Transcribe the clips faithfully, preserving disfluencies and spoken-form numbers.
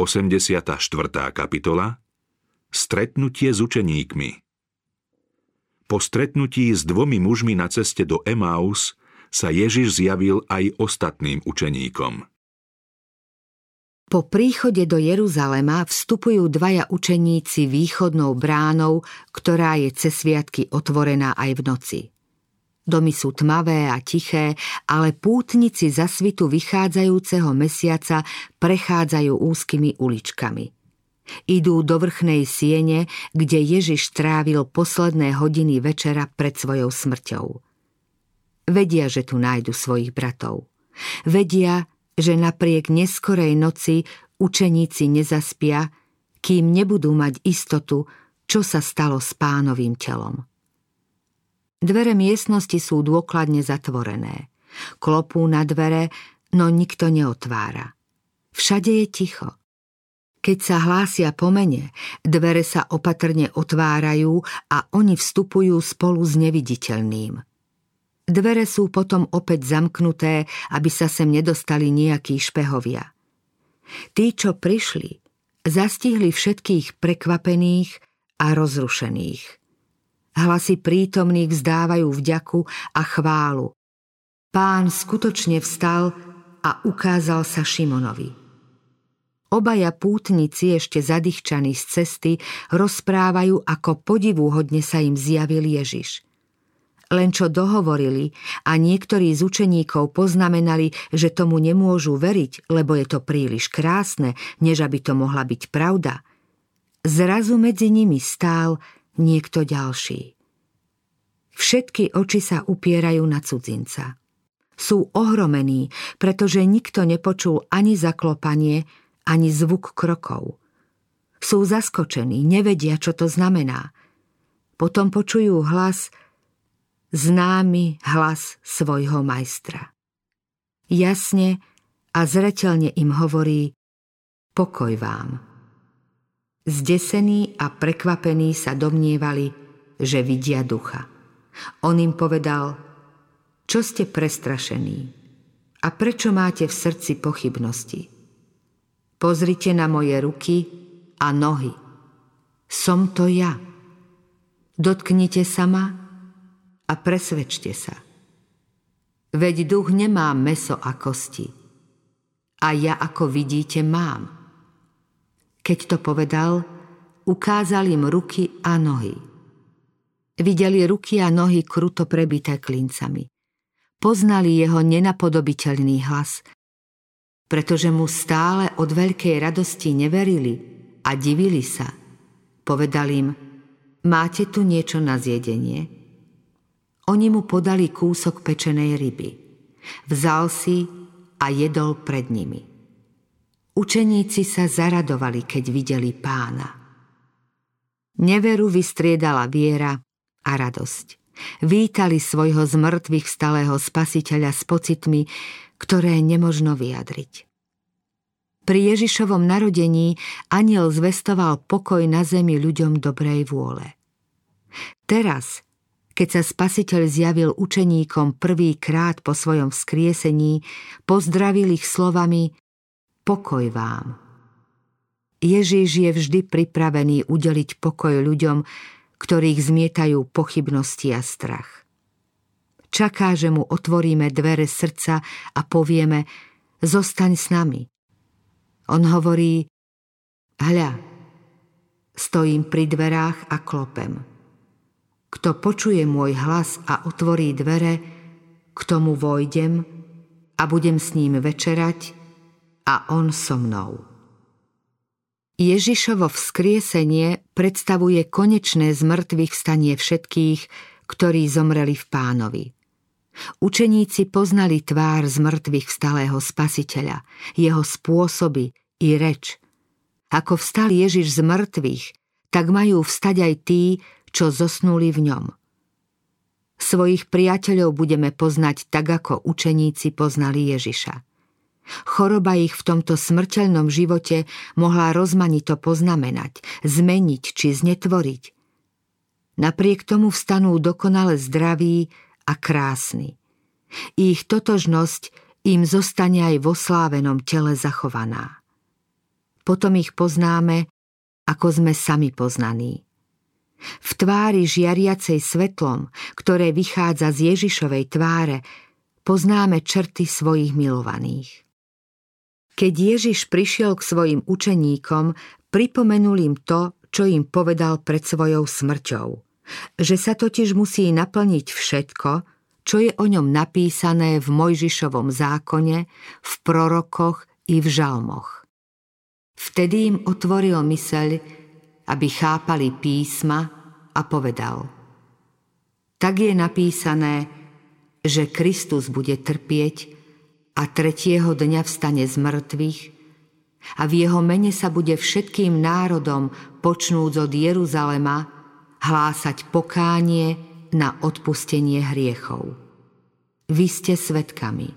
osemdesiata štvrtá kapitola Stretnutie s učeníkmi. Po stretnutí s dvomi mužmi na ceste do Emaus sa Ježiš zjavil aj ostatným učeníkom. Po príchode do Jeruzalema vstupujú dvaja učeníci východnou bránou, ktorá je cez sviatky otvorená aj v noci. Domy sú tmavé a tiché, ale pútnici za svitu vychádzajúceho mesiaca prechádzajú úzkymi uličkami. Idú do vrchnej siene, kde Ježiš trávil posledné hodiny večera pred svojou smrťou. Vedia, že tu nájdu svojich bratov. Vedia, že napriek neskorej noci učeníci nezaspia, kým nebudú mať istotu, čo sa stalo s Pánovým telom. Dvere miestnosti sú dôkladne zatvorené. Klopú na dvere, no nikto neotvára. Všade je ticho. Keď sa hlásia po mene, dvere sa opatrne otvárajú a oni vstupujú spolu s neviditeľným. Dvere sú potom opäť zamknuté, aby sa sem nedostali nejakí špehovia. Tí, čo prišli, zastihli všetkých prekvapených a rozrušených. Hlasy prítomných vzdávajú vďaku a chválu. Pán skutočne vstal a ukázal sa Šimonovi. Obaja pútnici, ešte zadýchčaní z cesty, rozprávajú, ako podivuhodne sa im zjavil Ježiš. Len čo dohovorili a niektorí z učeníkov poznamenali, že tomu nemôžu veriť, lebo je to príliš krásne, než aby to mohla byť pravda, zrazu medzi nimi stál niekto ďalší. Všetky oči sa upierajú na cudzinca. Sú ohromení, pretože nikto nepočul ani zaklopanie, ani zvuk krokov. Sú zaskočení, nevedia, čo to znamená. Potom počujú hlas, známy hlas svojho majstra. Jasne a zreteľne im hovorí: pokoj vám. Zdesení a prekvapení sa domnievali, že vidia ducha. On im povedal: čo ste prestrašení? A prečo máte v srdci pochybnosti? Pozrite na moje ruky a nohy. Som to ja. Dotknite sa ma a presvedčte sa. Veď duch nemá mäso a kosti. A ja, ako vidíte, mám. Keď to povedal, ukázal im ruky a nohy. Videli ruky a nohy kruto prebité klincami. Poznali jeho nenapodobiteľný hlas, pretože mu stále od veľkej radosti neverili a divili sa. Povedal im: máte tu niečo na zjedenie? Oni mu podali kúsok pečenej ryby. Vzal si a jedol pred nimi. Učeníci sa zaradovali, keď videli Pána. Neveru vystriedala viera a radosť. Vítali svojho zmrtvých vstalého Spasiteľa s pocitmi, ktoré nemožno vyjadriť. Pri Ježišovom narodení anjel zvestoval pokoj na zemi ľuďom dobrej vôle. Teraz, keď sa Spasiteľ zjavil učeníkom prvýkrát po svojom vzkriesení, pozdravil ich slovami: pokoj vám. Ježiš je vždy pripravený udeliť pokoj ľuďom, ktorých zmietajú pochybnosti a strach. Čaká, že mu otvoríme dvere srdca a povieme: zostaň s nami. On hovorí: hľa, stojím pri dverách a klopem. Kto počuje môj hlas a otvorí dvere, k tomu vojdem a budem s ním večerať a on so mnou. Ježišovo vzkriesenie predstavuje konečné zmŕtvychvstanie všetkých, ktorí zomreli v Pánovi. Učeníci poznali tvár zmŕtvychvstalého Spasiteľa, jeho spôsoby i reč. Ako vstal Ježiš z mŕtvych, tak majú vstať aj tí, čo zosnuli v ňom. Svojich priateľov budeme poznať tak, ako učeníci poznali Ježiša. Choroba ich v tomto smrteľnom živote mohla rozmanito poznamenať, zmeniť či znetvoriť. Napriek tomu vstanú dokonale zdraví a krásni. Ich totožnosť im zostane aj vo slávenom tele zachovaná. potom ich poznáme, ako sme sami poznaní. V tvári žiariacej svetlom, ktoré vychádza z Ježišovej tváre, poznáme črty svojich milovaných. Keď Ježiš prišiel k svojim učeníkom, pripomenul im to, čo im povedal pred svojou smrťou. Že sa totiž musí naplniť všetko, čo je o ňom napísané v Mojžišovom zákone, v prorokoch i v žalmoch. Vtedy im otvoril myseľ, aby chápali písma a povedal: Tak je napísané, že Kristus bude trpieť a tretieho dňa vstane z mŕtvych a v jeho mene sa bude všetkým národom, počnúc od Jeruzalema, hlásať pokánie na odpustenie hriechov. Vy ste svedkami.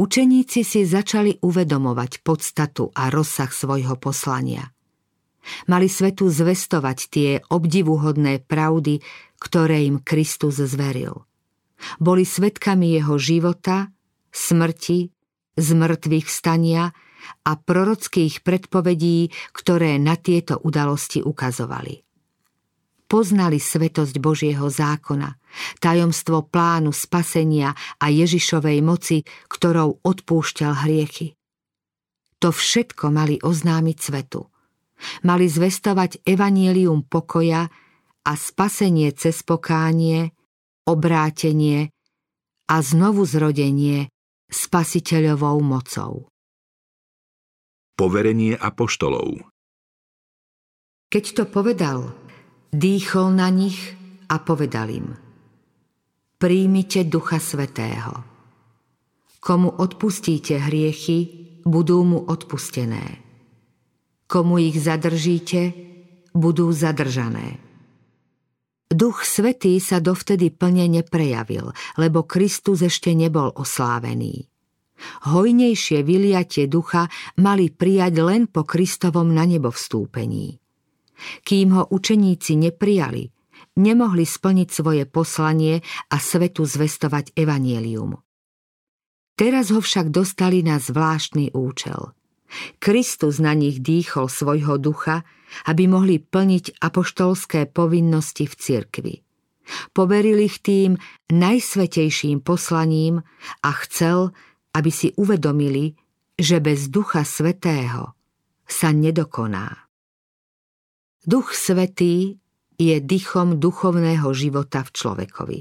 Učeníci si začali uvedomovať podstatu a rozsah svojho poslania. Mali svetu zvestovať tie obdivuhodné pravdy, ktoré im Kristus zveril. Boli svedkami jeho života, smrti, zmŕtvych vstania a prorockých predpovedí, ktoré na tieto udalosti ukazovali. Poznali svetosť Božieho zákona, tajomstvo plánu spasenia a Ježišovej moci, ktorou odpúšťal hriechy. To všetko mali oznámiť svetu. Mali zvestovať evanjelium pokoja a spasenie cez pokánie, obrátenie a znovuzrodenie spasiteľovou mocou. Poverenie apoštolov. Keď to povedal, dýchol na nich a povedal im: Príjmite Ducha Svätého. Komu odpustíte hriechy, budú mu odpustené. Komu ich zadržíte, budú zadržané. Duch Svätý sa dovtedy plne neprejavil, lebo Kristus ešte nebol oslávený. Hojnejšie vyliatie ducha mali prijať len po Kristovom nanebovstúpení. Kým ho učeníci neprijali, nemohli splniť svoje poslanie a svetu zvestovať evanjelium. Teraz ho však dostali na zvláštny účel. Kristus na nich dýchol svojho ducha, aby mohli plniť apoštolské povinnosti v cirkvi. Poveril ich tým najsvätejším poslaním a chcel, aby si uvedomili, že bez Ducha Svätého sa nedokoná. Duch Svätý je dychom duchovného života v človekovi.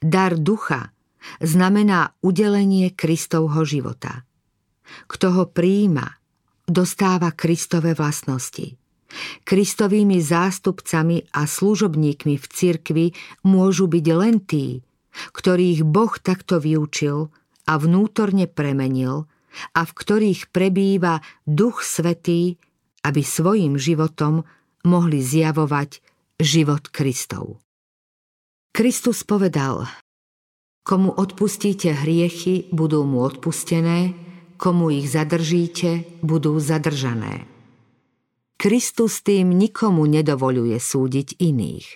Dar ducha znamená udelenie Kristovho života. Kto ho prijíma, dostáva Kristove vlastnosti. Kristovými zástupcami a služobníkmi v cirkvi môžu byť len tí, ktorých Boh takto vyučil a vnútorne premenil a v ktorých prebýva Duch Svätý, aby svojim životom mohli zjavovať život Kristov. Kristus povedal: Komu odpustíte hriechy, budú mu odpustené, komu ich zadržíte, budú zadržané. Kristus tým nikomu nedovoľuje súdiť iných.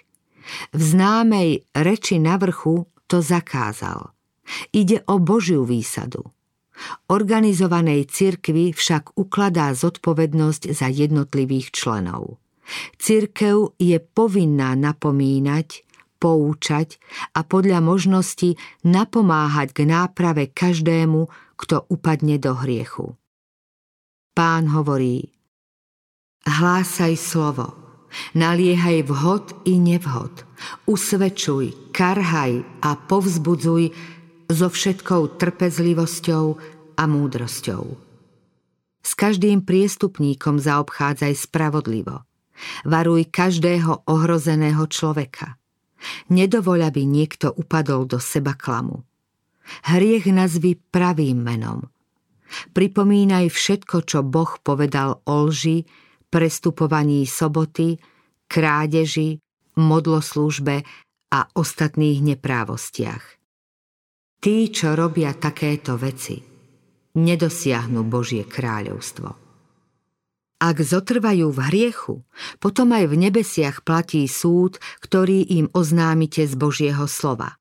V známej reči na vrchu to zakázal. Ide o Božiu výsadu. Organizovanej cirkvi však ukladá zodpovednosť za jednotlivých členov. Cirkev je povinná napomínať, poučať a podľa možnosti napomáhať k náprave každému, kto upadne do hriechu. Pán hovorí: Hlásaj slovo, naliehaj vhod i nevhod, usvedčuj, karhaj a povzbudzuj so všetkou trpezlivosťou a múdrosťou. S každým priestupníkom zaobchádzaj spravodlivo. Varuj každého ohrozeného človeka. Nedovoľ, aby niekto upadol do seba klamu. Hriech nazvi pravým menom. Pripomínaj všetko, čo Boh povedal o lži, prestupovaní soboty, krádeži, modloslúžbe a ostatných neprávostiach. Tí, čo robia takéto veci, nedosiahnu Božie kráľovstvo. Ak zotrvajú v hriechu, potom aj v nebesiach platí súd, ktorý im oznámite z Božieho slova.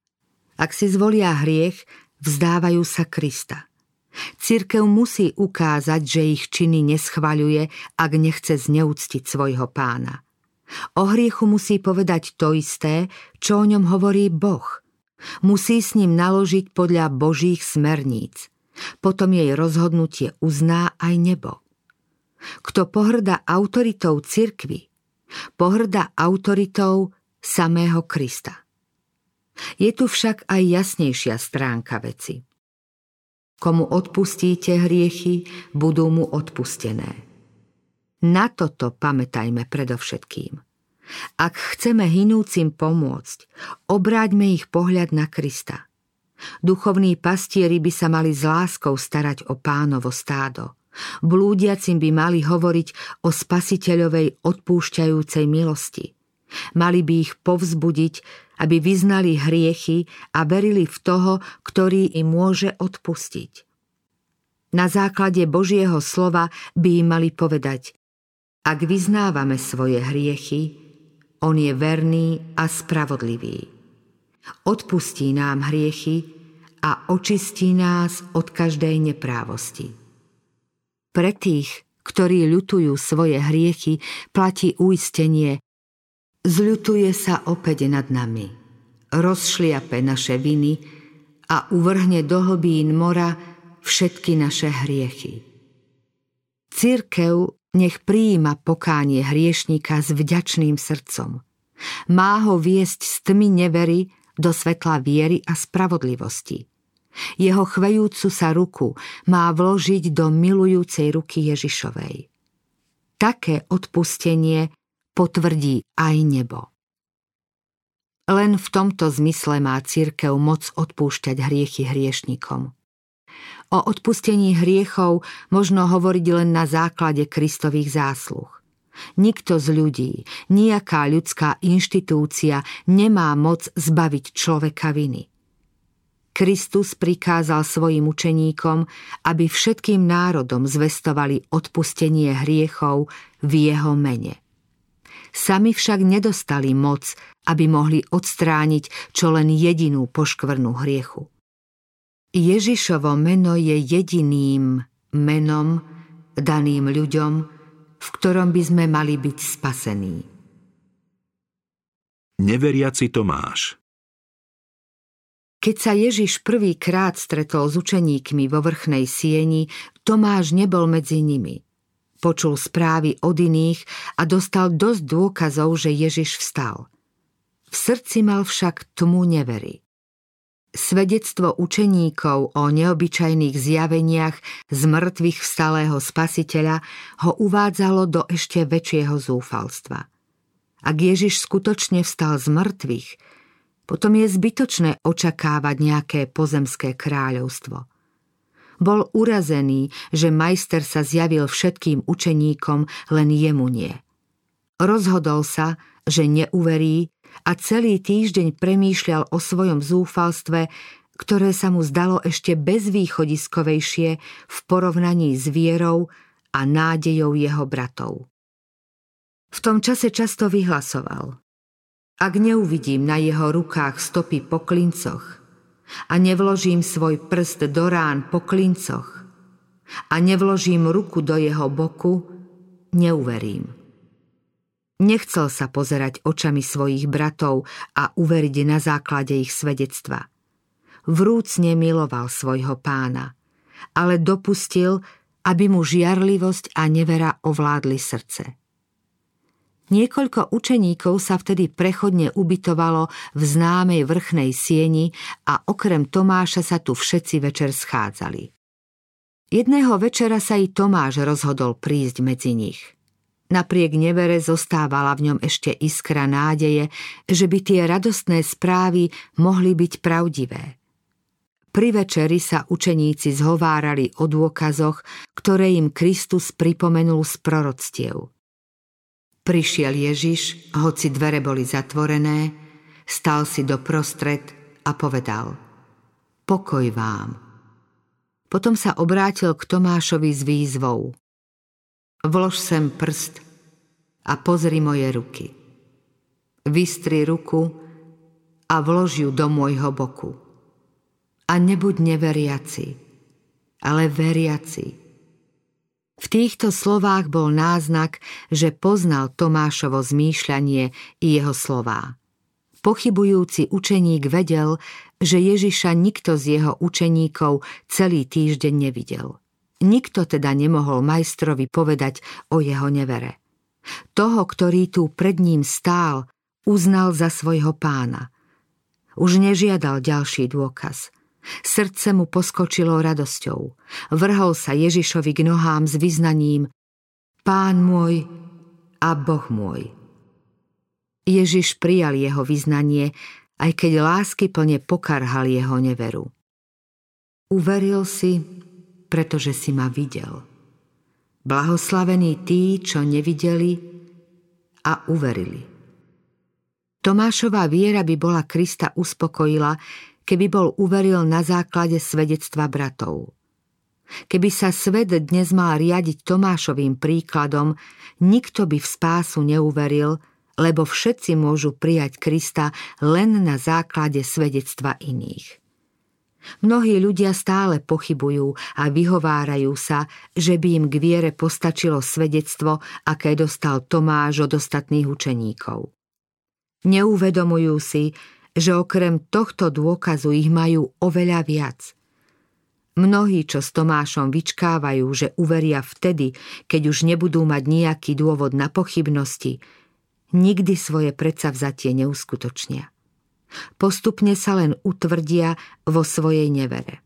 Ak si zvolia hriech, vzdávajú sa Krista. Cirkev musí ukázať, že ich činy neschvaľuje, ak nechce zneúctiť svojho pána. O hriechu musí povedať to isté, čo o ňom hovorí Boh. Musí s ním naložiť podľa Božích smerníc. Potom jej rozhodnutie uzná aj nebo. Kto pohŕda autoritou cirkvi, pohŕda autoritou samého Krista. Je tu však aj jasnejšia stránka veci. Komu odpustíte hriechy, budú mu odpustené. Na toto pamätajme predovšetkým. Ak chceme hynúcim pomôcť, obráťme ich pohľad na Krista. Duchovní pastieri by sa mali s láskou starať o Pánovo stádo. Blúdiacim by mali hovoriť o spasiteľovej odpúšťajúcej milosti. Mali by ich povzbudiť, aby vyznali hriechy a verili v toho, ktorý im môže odpustiť. Na základe Božieho slova by im mali povedať: ak vyznávame svoje hriechy, on je verný a spravodlivý. Odpustí nám hriechy a očistí nás od každej neprávosti. Pre tých, ktorí ľutujú svoje hriechy, platí uistenie: zľutuje sa opäť nad nami, rozšliape naše viny a uvrhne do hlbín mora všetky naše hriechy. Cirkev nech prijíma pokánie hriešníka s vďačným srdcom. Má ho viesť z tmy nevery do svetla viery a spravodlivosti. Jeho chvejúcu sa ruku má vložiť do milujúcej ruky Ježišovej. Také odpustenie potvrdí aj nebo. Len v tomto zmysle má cirkev moc odpúšťať hriechy hriešnikom. O odpustení hriechov možno hovoriť len na základe Kristových zásluh. Nikto z ľudí, nejaká ľudská inštitúcia nemá moc zbaviť človeka viny. Kristus prikázal svojim učeníkom, aby všetkým národom zvestovali odpustenie hriechov v jeho mene. Sami však nedostali moc, aby mohli odstrániť čo len jedinú poškvrnu hriechu. Ježišovo meno je jediným menom daným ľuďom, v ktorom by sme mali byť spasení. Neveriaci Tomáš. Keď sa Ježiš prvýkrát stretol s učeníkmi vo vrchnej sieni, Tomáš nebol medzi nimi. Počul správy od iných a dostal dosť dôkazov, že Ježiš vstal. V srdci mal však tmu nevery. Svedectvo učeníkov o neobyčajných zjaveniach z mŕtvych vstalého Spasiteľa ho uvádzalo do ešte väčšieho zúfalstva. Ak Ježiš skutočne vstal z mŕtvych, potom je zbytočné očakávať nejaké pozemské kráľovstvo. Bol urazený, že majster sa zjavil všetkým učeníkom, len jemu nie. Rozhodol sa, že neuverí a celý týždeň premýšľal o svojom zúfalstve, ktoré sa mu zdalo ešte bezvýchodiskovejšie v porovnaní s vierou a nádejou jeho bratov. V tom čase často vyhlasoval: ak neuvidím na jeho rukách stopy po klincoch, a nevložím svoj prst do rán po klincoch a nevložím ruku do jeho boku, neuverím. Nechcel sa pozerať očami svojich bratov a uveriť na základe ich svedectva. Vrúcne miloval svojho pána, ale dopustil, aby mu žiarlivosť a nevera ovládli srdce. Niekoľko učeníkov sa vtedy prechodne ubytovalo v známej vrchnej sieni a okrem Tomáša sa tu všetci večer schádzali. Jedného večera sa i Tomáš rozhodol prísť medzi nich. Napriek nevere zostávala v ňom ešte iskra nádeje, že by tie radostné správy mohli byť pravdivé. Pri večeri sa učeníci zhovárali o dôkazoch, ktoré im Kristus pripomenul z proroctiev. Prišiel Ježiš, hoci dvere boli zatvorené, stal si doprostred a povedal: pokoj vám. Potom sa obrátil k Tomášovi s výzvou: vlož sem prst a pozri moje ruky. Vystri ruku a vlož ju do môjho boku. A nebuď neveriaci, ale veriaci. V týchto slovách bol náznak, že poznal Tomášovo zmýšľanie i jeho slová. Pochybujúci učeník vedel, že Ježiša nikto z jeho učeníkov celý týždeň nevidel. Nikto teda nemohol majstrovi povedať o jeho nevere. Toho, ktorý tu pred ním stál, uznal za svojho pána. Už nežiadal ďalší dôkaz. Srdce mu poskočilo radosťou. Vrhol sa Ježišovi k nohám s vyznaním: Pán môj a Boh môj. Ježiš prijal jeho vyznanie, aj keď lásky plne pokarhal jeho neveru. Uveril si, pretože si ma videl. Blahoslavení tí, čo nevideli a uverili. Tomášova viera by bola Krista uspokojila, keby bol uveril na základe svedectva bratov. Keby sa svet dnes mal riadiť Tomášovým príkladom, nikto by v spásu neuveril, lebo všetci môžu prijať Krista len na základe svedectva iných. Mnohí ľudia stále pochybujú a vyhovárajú sa, že by im k viere postačilo svedectvo, aké dostal Tomáš od ostatných učeníkov. Neuvedomujú si, že okrem tohto dôkazu ich majú oveľa viac. Mnohí, čo s Tomášom vyčkávajú, že uveria vtedy, keď už nebudú mať nejaký dôvod na pochybnosti, nikdy svoje predsavzatie neuskutočnia. Postupne sa len utvrdia vo svojej nevere.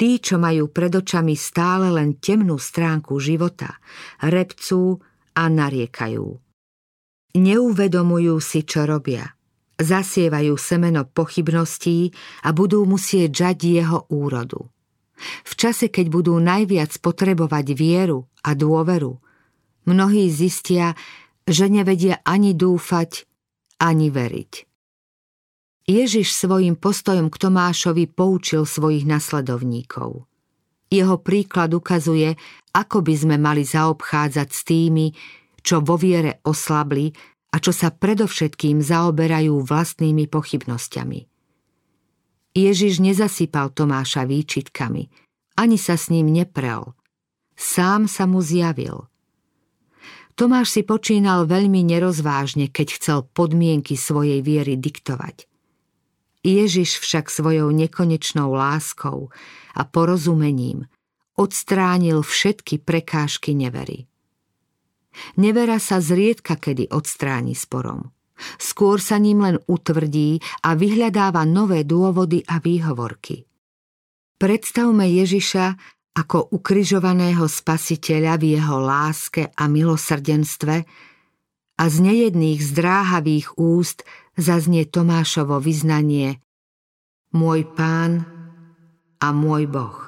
Tí, čo majú pred očami stále len temnú stránku života, repcú a nariekajú. Neuvedomujú si, čo robia. Zasievajú semeno pochybností a budú musieť žať jeho úrodu. V čase, keď budú najviac potrebovať vieru a dôveru, mnohí zistia, že nevedia ani dúfať, ani veriť. Ježiš svojim postojom k Tomášovi poučil svojich nasledovníkov. Jeho príklad ukazuje, ako by sme mali zaobchádzať s tými, čo vo viere oslabli a čo sa predovšetkým zaoberajú vlastnými pochybnosťami. Ježiš nezasypal Tomáša výčitkami, ani sa s ním neprel. Sám sa mu zjavil. Tomáš si počínal veľmi nerozvážne, keď chcel podmienky svojej viery diktovať. Ježiš však svojou nekonečnou láskou a porozumením odstránil všetky prekážky nevery. Nevera sa zriedka kedy odstráni sporom. Skôr sa ním len utvrdí a vyhľadáva nové dôvody a výhovorky. Predstavme Ježiša ako ukrižovaného spasiteľa v jeho láske a milosrdenstve a z nejedných zdráhavých úst zaznie Tomášovo vyznanie: Môj Pán a môj Boh.